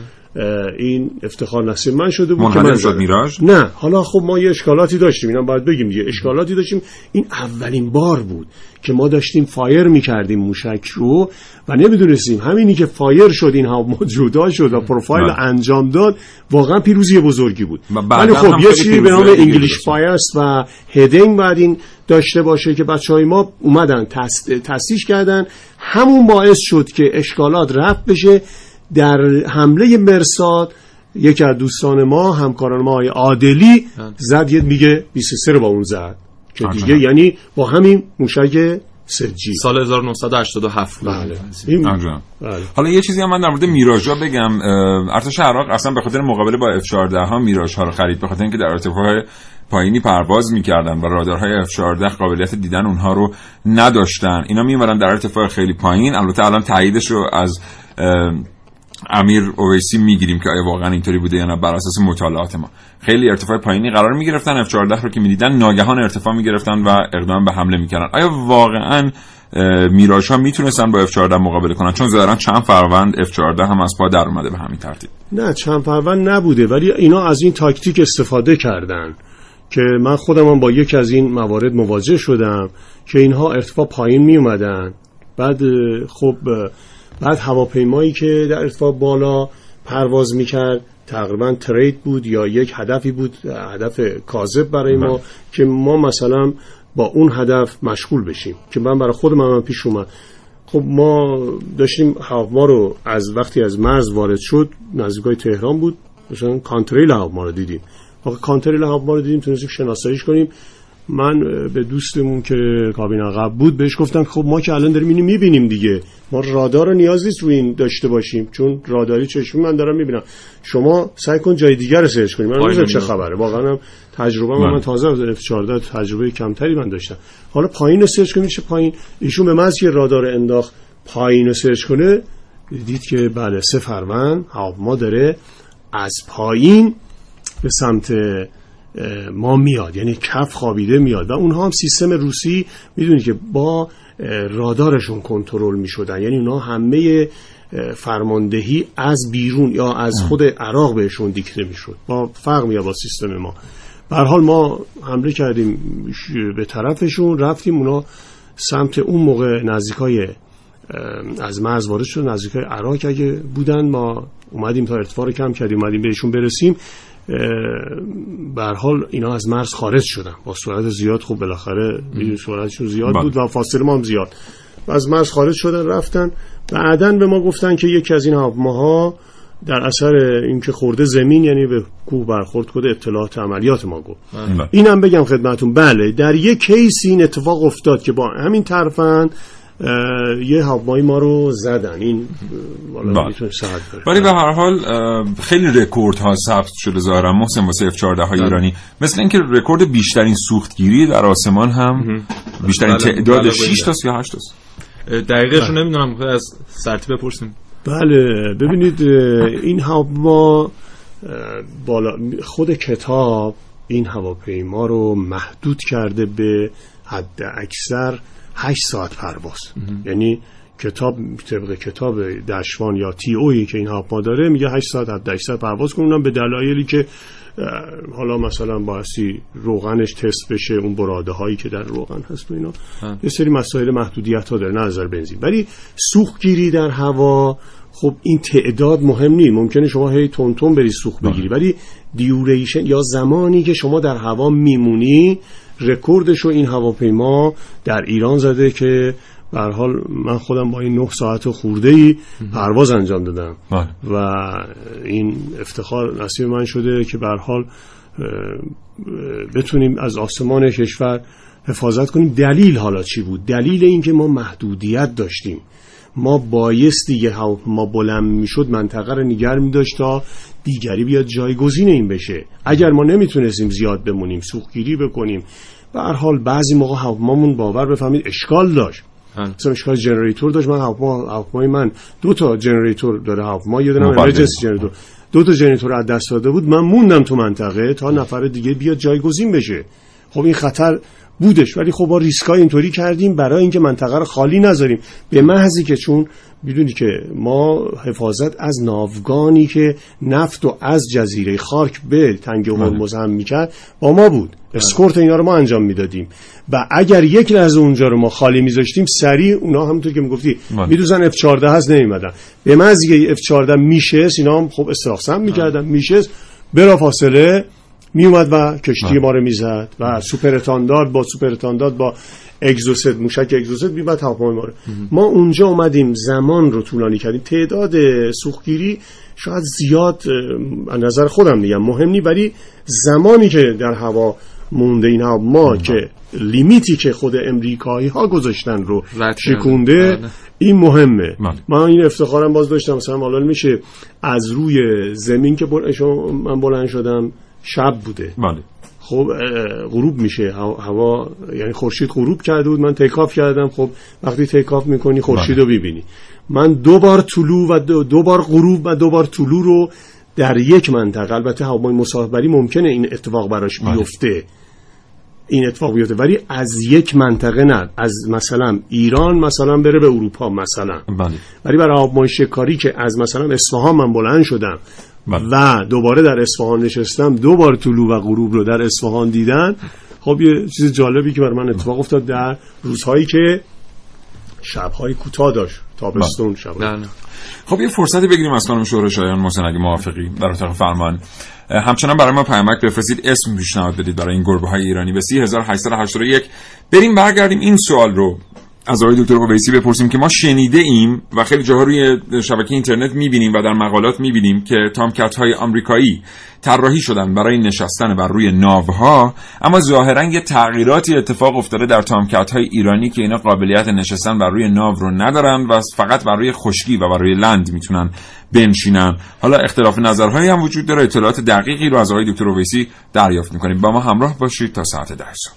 این افتخار نصیب من شده بود که من شد میراژ. نه حالا خب ما یه اشکالاتی داشتیم، اینا باید بگیم دیگه، اشکالاتی داشتیم. این اولین بار بود که ما داشتیم فایر میکردیم موشک رو و نمیدونستیم همینی که فایر شد این هم جدا شد و پروفایل انجام داد. واقعا پیروزی بزرگی بود. ولی خب یه چیزی به نام انگلیش فایرس و هدینگ بعد این داشته باشه که بچهای ما اومدن تاسیس کردن، همون باعث شد که اشکالات رفع بشه. در حمله مرصاد یکی از دوستان ما، همکاران ما، آقای عادلی زد یه میگه بیست و سه رو با اون زد که دیگه آنجا. یعنی با همین موشک سرجی سال هزار و نهصد و هشتاد و هفت بله. بله. بله. حالا یه چیزی هم من در مورد میراژا بگم. ارتش عراق اصلا به خاطر مقابله با اف چهارده ها میراژ ها رو خرید، به خاطر اینکه در ارتفاع پایینی پرواز میکردن و رادارهای اف چهارده قابلیت دیدن اونها رو نداشتن. اینا میبرن در ارتفاع خیلی پایین. البته الان تاییدش رو از امیر اویسی میگیریم که آیا واقعا اینطوری بوده یا نه. بر اساس مطالعات ما خیلی ارتفاع پایینی قرار میگرفتن، اف چهارده رو که میدیدن ناگهان ارتفاع میگرفتن و اقدام به حمله میکردن. آیا واقعا میراژ ها میتونستن با اف چهارده مقابله کنن؟ چون ظاهرا چند فروند اف چهارده هم از پا در اومده به همین ترتیب. نه چند فروند نبوده، ولی اینا از این تاکتیک استفاده کردن که من خودم هم با یکی از این موارد مواجه شدم که اینها ارتفاع پایین می اومدن. بعد خب بعد هواپیمایی که در ارتفاع بالا پرواز میکرد تقریبا ترید بود یا یک هدفی بود، هدف کاذب برای ما من. که ما مثلا با اون هدف مشغول بشیم که من برای خودم هم پیش اومد. خب ما داشتیم هواپیما رو از وقتی از مرز وارد شد نزدیکای تهران بود، مثلا کانتریل هواپیما رو دیدیم. واقعا کانتریل هواپیما رو دیدیم، تونستیم شناساییش کنیم. من به دوستمون که کابین عقب بود بهش گفتم خب ما که الان داریم اینو میبینیم دیگه، ما رادار رو نیاز نیست روی این داشته باشیم چون راداری چشمی من دارم میبینم، شما سعی کن جای دیگر رو سرچ کنیم. من نمی‌دونم چه خبره، واقعا هم تجربه من, من تازه از اف چهارده تجربه کمتری من داشتم. حالا پایین رو سرچ کنیم چه پایین. ایشون به من که رادار انداخت پایین رو سرچ کنه، دید که بله سه فروند هواپیما داره از پایین به سمت ما میاد، یعنی کف خوابیده میاد. و اونها هم سیستم روسی میدونی که با رادارشون کنترل میشدن، یعنی اونها همه فرماندهی از بیرون یا از خود عراق بهشون دیکته میشد، با فرق میاد با سیستم ما. به هر حال ما حمله کردیم به طرفشون، رفتیم اونا سمت اون موقع نزدیکای از مرز وارد شد، نزدیکای عراق اگه بودن. ما اومدیم تا ارتفاع رو کم کردیم، اومدیم بهشون برسیم. به هر حال اینا از مرز خارج شدن با سرعت زیاد. خب بالاخره میدونی سرعتشون زیاد بلد. بود و فاصله ما هم زیاد. از مرز خارج شدن رفتن. بعداً به ما گفتن که یکی از این هواپیماها در اثر اینکه خورده زمین، یعنی به کوه برخورد کرده، اطلاعات عملیات ما گفت. اینم بگم خدمتتون بله در یک کیس این اتفاق افتاد که با همین طرفن یه هواپیمای ما رو زدن. این والا میتونه ساعت بره. ولی به هر حال خیلی رکورد ها ثبت شده ظاهرا محسن واسه اف چهارده های ایرانی، مثل اینکه رکورد بیشترین سوختگیری در آسمان هم بیشترین بله. تعداد بله. شش تا یا هشت تا دقیقش بله. نمیدونم، خیلی از سرتی بپرسیم. بله ببینید این هواپیما بالا خود کتاب این هواپیما رو محدود کرده به حد اکثر هشت ساعت پرواز. یعنی کتاب طبق کتاب دشوان یا تی اویی که این هواپیما داره میگه هشت ساعت حد اکثر پرواز کن. اونم به دلایلی که حالا مثلا باعثی روغنش تست بشه، اون براده هایی که در روغن هست و اینا ها. یه سری مسائل محدودیت ها داره نه نظر بنزین. ولی سوختگیری در هوا خب این تعداد مهم نیست، ممکنه شما هی تونتون بری سوخت بگیری، ولی دیوریشن یا زمانی که شما در هوا میمونی رکوردش رو این هواپیما در ایران زده که به هر حال من خودم با این نه ساعت خورده‌ای پرواز انجام دادم آه. و این افتخار نصیب من شده که به هر حال بتونیم از آسمان کشور حفاظت کنیم. دلیل حالا چی بود؟ دلیل این که ما محدودیت داشتیم، ما بایست دیگه ما بلند میشد منطقه رو نگر میداشت تا دیگری بیاد جایگزین این بشه. اگر ما نمیتونستیم زیاد بمونیم، سوختگیری بکنیم، به هر حال بعضی موقع هواپیمامون باور بفهمید اشکال داشت هم. مثلا اشکال جنراتور داشت. من هواپیمای من دو تا جنراتور داره، هواپیما یه دونه امرجنسی جنراتور دو تا جنراتور از دست داده بود. من موندم تو منطقه تا نفر دیگه بیاد جایگزین بشه. خب این خطر بودش، ولی خب با ریسکای اینطوری کردیم برای اینکه منطقه رو خالی نذاریم، به محضی که چون میدونی که ما حفاظت از ناوگانی که نفت و از جزیره خارک به تنگه هرمز هم میکرد با ما بود. اسکورت اینا رو ما انجام میدادیم و اگر یک لحظه اونجا رو ما خالی میذاشتیم سریع اونا همونطور که میگفتی میدوزن اف چهارده هست نمیمدن. به محضی که اف چهارده میشست اینا هم خب استراخسم میکردن، میشست برا فاصله میومد و کشتی ما رو میزد و سوپرتاندارد با سوپرتاندارد با اگزوست موشک اگزوست میومد هواپیمای ما رو. ما اونجا اومدیم زمان رو طولانی کردیم. تعداد سوختگیری شاید زیاد از نظر خودم میگم مهم نی، ولی زمانی که در هوا مونده اینا ما مم. که لیمیتی که خود امریکایی ها گذاشتن رو شکونده این مهمه مم. من این افتخارم باز داشتم. مثلا حالا میشه از روی زمین که من بلند شدم شب بوده مالی. خب غروب میشه، هوا یعنی خورشید غروب کرده بود، من تیکاف کردم. خب وقتی تیکاف میکنی خورشید رو ببینی. من دو بار طلوع و دو بار غروب و دو بار طلوع رو در یک منطقه، البته هوای مسافری ممکنه این اتفاق براش بیفته این اتفاق بیفته ولی از یک منطقه نه، از مثلا ایران مثلا بره به اروپا مثلا مالی. ولی برای هوای شکاری که از مثلا اصفهان من بلند شدم بلد. و دوباره در اصفهان نشستم، دوبار طلوع و غروب رو در اصفهان دیدن. خب یه چیز جالبی که بر من اتفاق افتاد در روزهایی که شب‌های کوتاه داشت تابستون شب. خب یه فرصتی بگیریم از خانم شورای شایان محسن اگه موافقی در اتاق فرمان. همچنان برای ما پیامک بفرستید، اسم پیشنهاد بدید برای این گربه های ایرانی به سه هزار و هشتصد و هشتاد و یک. بریم برگردیم این سوال رو از آقای دکتر اویسی بپرسیم که ما شنیده ایم و خیلی جاها روی شبکه اینترنت می‌بینیم و در مقالات می‌بینیم که تامکت‌های آمریکایی طراحی شدن برای نشستن بر روی ناوها، اما ظاهراً یه تغییراتی اتفاق افتاده در تامکت‌های ایرانی که اینا قابلیت نشستن بر روی ناو رو ندارن و فقط بر روی خشکی و بر روی لند میتونن بنشینن. حالا اختلاف نظرهایی هم وجود داره. اطلاعات دقیقی رو از آقای دکتر اویسی دریافت می‌کنیم. با ما همراه باشید تا ساعت ده صبح.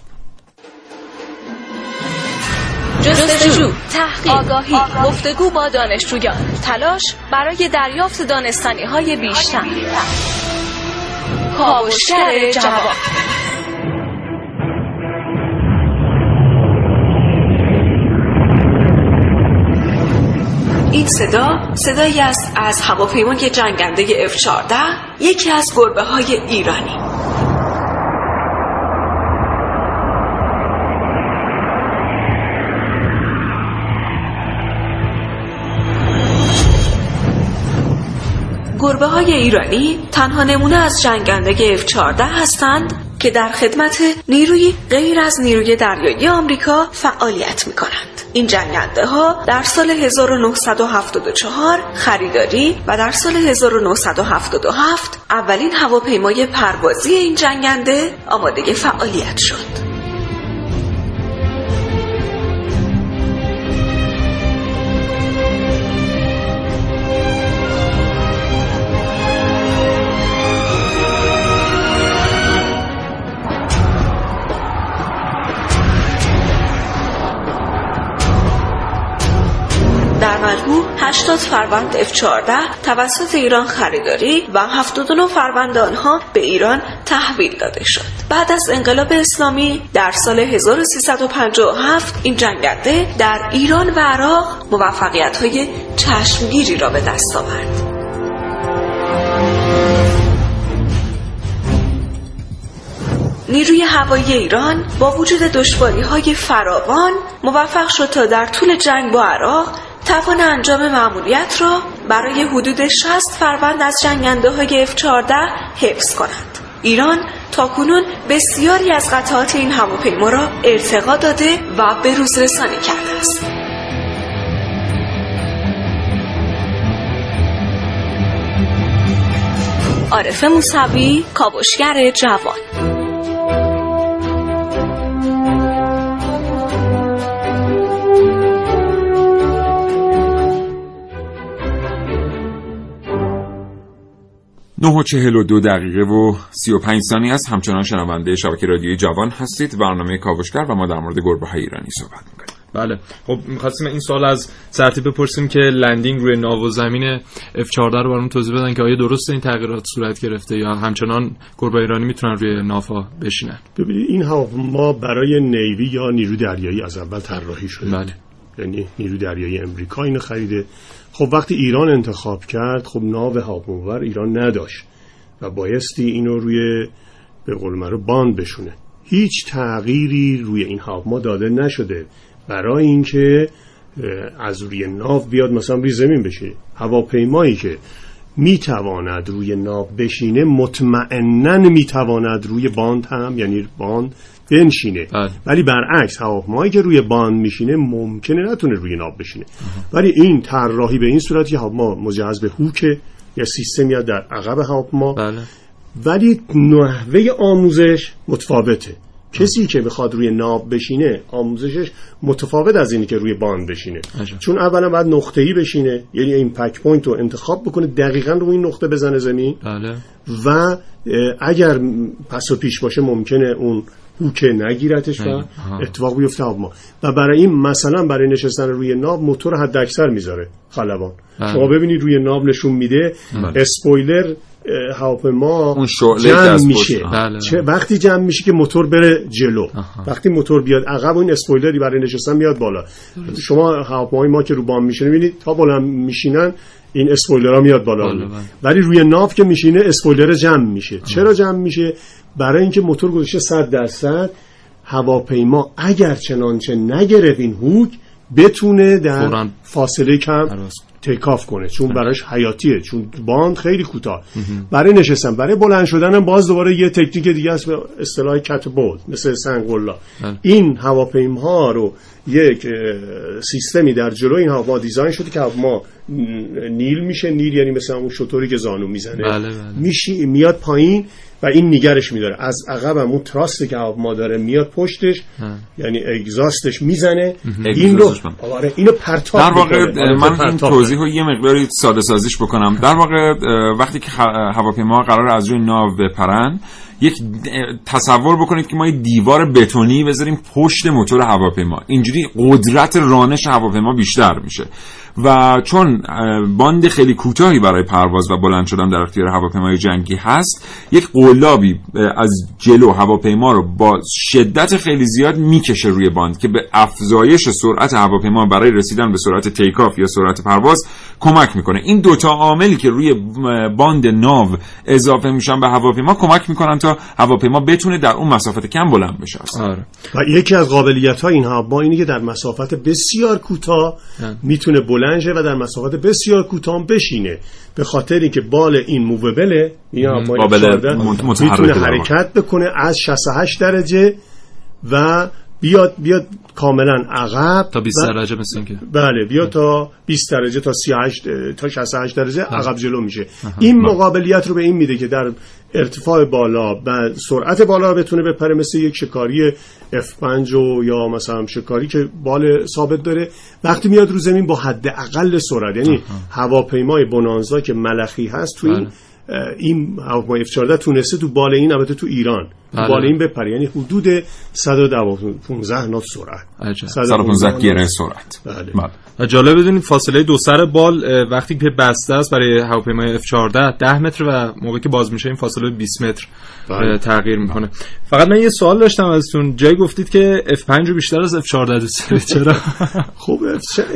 جستجو، تحقیق، آگاهی، گفتگو با دانشجویان، تلاش برای دریافت دانستنی‌های بیشتر. کاوشگر جواب. این صدا صدایی است از هواپیمای جنگنده اف چهارده، یکی از گربه‌های ایرانی. گربه های ایرانی تنها نمونه از جنگنده اف چهارده هستند که در خدمت نیروی غیر از نیروی دریایی آمریکا فعالیت می کنند. این جنگنده ها در سال هزار و نهصد و هفتاد و چهار خریداری و در سال هزار و نهصد و هفتاد و هفت اولین هواپیمای پروازی این جنگنده آماده فعالیت شد. هشتاد فروند اف چهارده توسط ایران خریداری و هفتاد و نه فروند آنها به ایران تحویل داده شد. بعد از انقلاب اسلامی در سال هزار و سیصد و پنجاه و هفت این جنگنده در ایران و عراق موفقیت‌های چشمگیری را به دست آورد. نیروی هوایی ایران با وجود دشواری‌های فراوان موفق شد تا در طول جنگ با عراق توان انجام مأموریت را برای حدود شصت فروند از جنگنده های اف چهارده حفظ کنند. ایران تاکنون بسیاری از قطعات این هواپیما را ارتقا داده و به روز رسانی کرده است. عارف موسوی، کاوشگر جوان. نه و چهل و دو دقیقه و سی و پنج ثانیه است. همچنان شنونده شبکه رادیویی جوان هستید، برنامه کاوشگر، و ما در مورد گربه های ایرانی صحبت می‌کنیم. بله، خب می‌خواستیم این سوال از سرتیپ بپرسیم که لندینگ روی ناو و زمین اف چهارده رو برام توضیح بدن که آیا درست این تغییرات صورت گرفته یا همچنان گربه ایرانی میتونن روی ناوها بشینن. ببینید این هواپیما برای نیوی یا نیرو دریایی از اول طراحی شده. بله. یعنی نیرو دریایی آمریکا اینو خریده. خب وقتی ایران انتخاب کرد، خب ناو هاپوور ایران نداشت و بایستی اینو روی به قول معروف باند بشونه. هیچ تغییری روی این هاپما داده نشده برای اینکه از روی ناو بیاد مثلا روی زمین بشینه. هواپیمایی که میتواند روی ناو بشینه مطمئناً میتواند روی باند هم، یعنی باند بنشینه. ولی برعکس هواپیمایی که روی باند میشینه ممکنه نتونه روی ناو بشینه. ولی این طراحی به این صورتی هواپیما مجهز به هوک یا سیستم یا در عقب هواپیما، ولی نحوه آموزش متفاوته. کسی که بخواد روی ناو بشینه آموزشش متفاوت از اینی که روی باند بشینه. عجب. چون اولا باید نقطه‌ای بشینه، یعنی این پک پوینت رو انتخاب بکنه، دقیقاً روی این نقطه بزنه زمین. بله. و اگر پس و پیش باشه ممکنه اون هوک نگیرتش و اتفاق بیفته هواپیما. و برای این مثلا برای نشستن روی ناو موتور حد اکثر میذاره خلبان. بله. شما ببینید روی ناو نشون میده. بله. اسپویلر هواپیما اون شعله جمع میشه. بله. چه وقتی جمع میشه که موتور بره جلو. آها. وقتی موتور بیاد عقب اون اسپویلری برای نشستن میاد بالا. بله. شما هواپیمای ما که رو بام میشینه ببینید تا بالا میشینن این اسپویلرها میاد بالا. بله. بله. ولی روی ناو که میشینه اسپویلر جمع میشه. بله. چرا جمع میشه؟ برای اینکه موتور گذاشته صد درصد هواپیما اگر چنانچه نگرفت این هوک بتونه در فوران فاصله کم تیکاف کنه، چون براش حیاتیه، چون باند خیلی کوتاه. برای نشستن، برای بلند شدنم باز دوباره یه تکنیک دیگه است به اصطلاح کت بود، مثل سنگولا. این هواپیماها رو یک سیستمی در جلو این هواپیما دیزاین شده که ما نیل میشه. نیل یعنی مثلا اون شطوری که زانو میزنه. بله بله. میشی میاد پایین و این نگرش میداره از عقبم، اون تراست که ما داره میاد پشتش. ها. یعنی اگزاستش میزنه. این رو آره اینو پرتاب در واقع میکنه. من این توضیحو یه مقداری ساده سازیش بکنم. در واقع وقتی که هواپیما قرار از روی ناو بپرن، یک تصور بکنید که ما یه دیوار بتونی بذاریم پشت موتور هواپیما. اینجوری قدرت رانش هواپیما بیشتر میشه و چون باند خیلی کوتاهی برای پرواز و بلند شدن در اختیار هواپیمای جنگی هست، یک قلابی از جلو هواپیما رو با شدت خیلی زیاد میکشه روی باند که به افزایش سرعت هواپیما برای رسیدن به سرعت تیکاف یا سرعت پرواز کمک میکنه. این دوتا عاملی که روی باند ناو اضافه میشن به هواپیما کمک میکنن تا هواپیما بتونه در اون مسافت کم بلند بشه. آره. و یکی از قابلیت‌ها اینها با اینی که در مسافت بسیار کوتاه میتونه بلند شه و در مسافت بسیار کوتاه بشینه، به خاطر اینکه بال این مووبله یا بال میتونه حرکت بکنه از شصت و هشت درجه و بیاد بیاد کاملا عقب تا بیست درجه، مثلا که بله بیاد تا بیست درجه تا سی و هشت تا شصت و هشت درجه عقب جلو میشه. این مقابلیت رو به این میده که در ارتفاع بالا و سرعت بالا بتونه بپره، مثل یک شکاری اف پنج یا مثلا شکاری که بال ثابت داره. وقتی میاد رو زمین با حد اقل سرعت، یعنی هواپیمای بونانزا که ملخی هست تو این این هواپیمای اف چهارده تونسته تو بال این، البته تو ایران بالا این بپره، یعنی حدود صد و پانزده نات سرعت، صد و پانزده گره سرعت. بله. بله. جالب بدونید فاصله دو سر بال وقتی که بسته است برای هواپیمای اف چهارده ده متر و موقعی که باز میشه این فاصله بیست متر. بله. تغییر میکنه. بله. فقط من یه سوال داشتم ازتون. جای گفتید که اف پنج رو بیشتر از اف چهارده دوست دارید، چرا؟ خب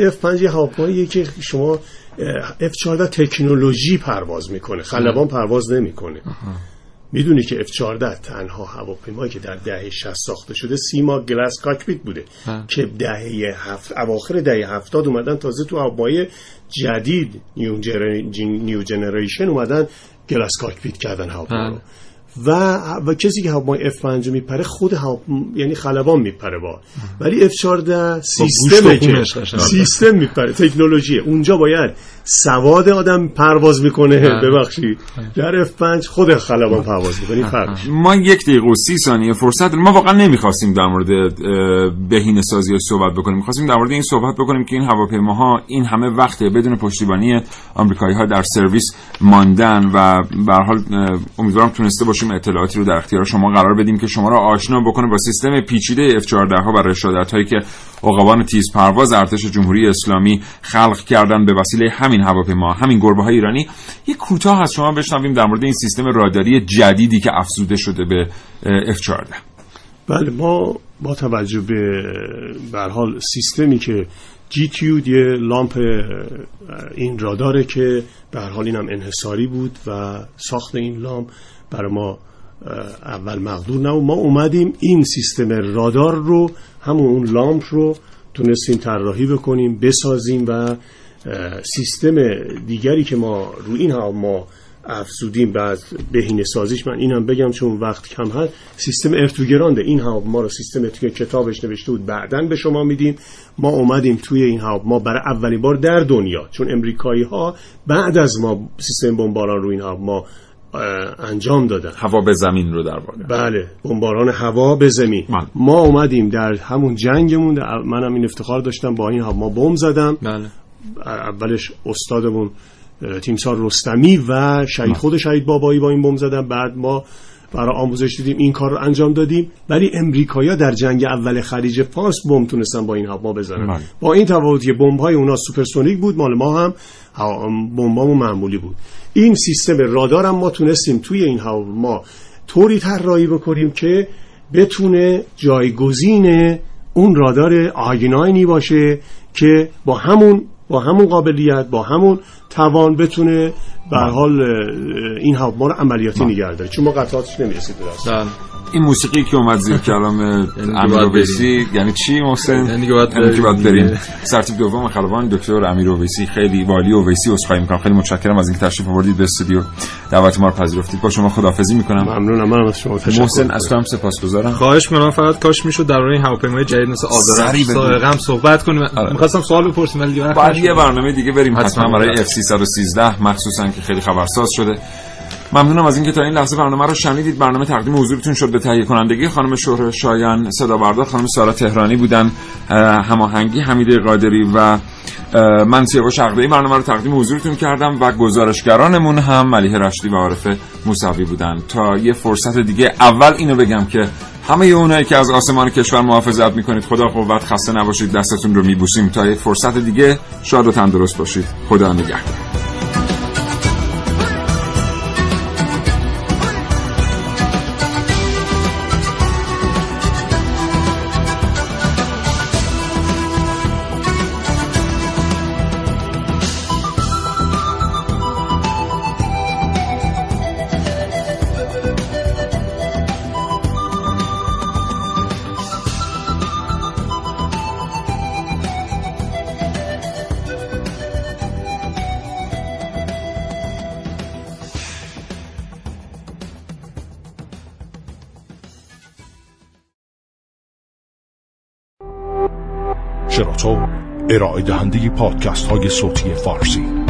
اف پنج هواپیمایی که شما اف چهارده تکنولوژی پرواز میکنه، خلبان پرواز نمیکنه. میدونی که اف چهارده تنها هواپیمایی که در دهه شصت ساخته شده سیما گلاس کاکپیت بوده. ها. که دهه هفت اواخر دهه هفتاد اومدن تازه تو هواپیمای جدید نیو جنریشن اومدن گلاس کاکپیت کردن هواپیما رو و و کسی که با اف پنج میپره خود هم... یعنی خلبان میپره با، ولی اف چهارده سیستمه که سیستم میپره، تکنولوژیه. اونجا باید سواد آدم پرواز میکنه، ببخشید در اف پنج خود خلبان پرواز میکنه. فرق ما یک دقیقه و سی ثانیه فرصت، ما واقعا نمیخواستیم در مورد بهینه‌سازی صحبت بکنیم، میخواستیم در مورد این صحبت بکنیم که این هواپیماها این همه وقت بدون پشتیبانی آمریکایی ها در سرویس ماندن و به هر حال امیدوارم تونسته باشیم اطلاعاتی رو در اختیار شما قرار بدیم که شما رو آشنا بکنه با سیستم پیچیده اف چهارده ها و رشادت‌هایی که عقابان تیز پرواز ارتش جمهوری اسلامی خلق کردن به وسیله همین هواپیما، همین گربه های ایرانی. یک کوتاه از شما بشنویم در مورد این سیستم راداری جدیدی که افزوده شده به اف چهارده. بله، ما با توجه به به هر حال سیستمی که جی تیود یه لامپ این راداره که به هر حال اینم انحصاری بود و ساخت این لامپ برای ما اول مقدور نه، ما اومدیم این سیستم رادار رو، همون اون لامپ رو تونستیم طراحی بکنیم، بسازیم و سیستم دیگری که ما رو این ها ما افزودیم بعد بهینه سازیش، من اینم بگم چون وقت کم هست، سیستم ارتوگرانده. این هاب ما رو سیستم که کتابش نوشته بود بعدن به شما میدیم، ما اومدیم توی این هاب ما برای اولین بار در دنیا، چون امریکایی ها بعد از ما سیستم بمباران رو این هاب ما انجام دادن، هوا به زمین رو در واقع، بله، بمباران هوا به زمین من. ما اومدیم در همون جنگمون، منم این افتخار داشتم با این هاب ما بمب زدم، بله. اولش استادمون تیمسار رستمی و شهید خود شهید بابایی با این بمب زدن، بعد ما برای آموزش دیدیم این کار رو انجام دادیم، ولی امریکایی‌ها در جنگ اول خلیج فارس بمب تونستن با این هوا بزنن من. با این تفاوت که بمب‌های اونا سوپرسونیک بود، مال ما هم بمبامون معمولی بود. این سیستم رادار هم ما تونستیم توی این هوا ما طوری طراحی بکنیم که بتونه جایگزین اون رادار آگیناینی باشه که با همون با همون قابلیت، با همون توان بتونه به هر حال این هواپیما رو عملیاتی نگه داره، چون ما قطعاتش نمی‌رسید درست. این موسیقی که اومد زیر کلام امیرالویسی یعنی چی محسن؟ یعنی که باید بریم. سرتیپ دوم خلبان دکتر امیرالویسی، خیلی والی اویسی، عذرخواهی می‌کنم، خیلی متشکرم از اینکه تشریف آوردید به استودیو، دعوت ما رو پذیرفتید. با شما خداحافظی می‌کنم. ممنونم، منم از شما تشکر. محسن از تو هم سپاسگزارم. خواهش می‌کنم، فقط کاش می‌شد در مورد این هواپیمای جدید مثل آزار سائقه هم صحبت کنیم. می‌خواستم سوال بپرسم ولی دیگه بعد یه برنامه دیگه بریم حتما برای اف سیصد و سیزده مخصوصاً که خیلی خبرساز شده. ممنونم از اینکه تا این لحظه برنامه رو شنیدید. برنامه تقدیم حضورتون شد به تهیه کنندگی خانم شهره شایان، صدا بردار خانم سارا تهرانی بودن، هماهنگی حمیده قادری و من سیاوش عقدایی برنامه رو تقدیم حضورتون کردم و گزارشگرانمون هم ملیحه رشیدی و عارف موسوی بودن. تا یه فرصت دیگه، اول اینو بگم که همه اونایی که از آسمان کشور محافظت می‌کنید خدا قوت، خسته نباشید، دستتون رو می‌بوسیم. تا یه فرصت دیگه شاد و تندرست باشید. خدا نگهدار. شنوتو ارائه دهنده پادکست های صوتی فارسی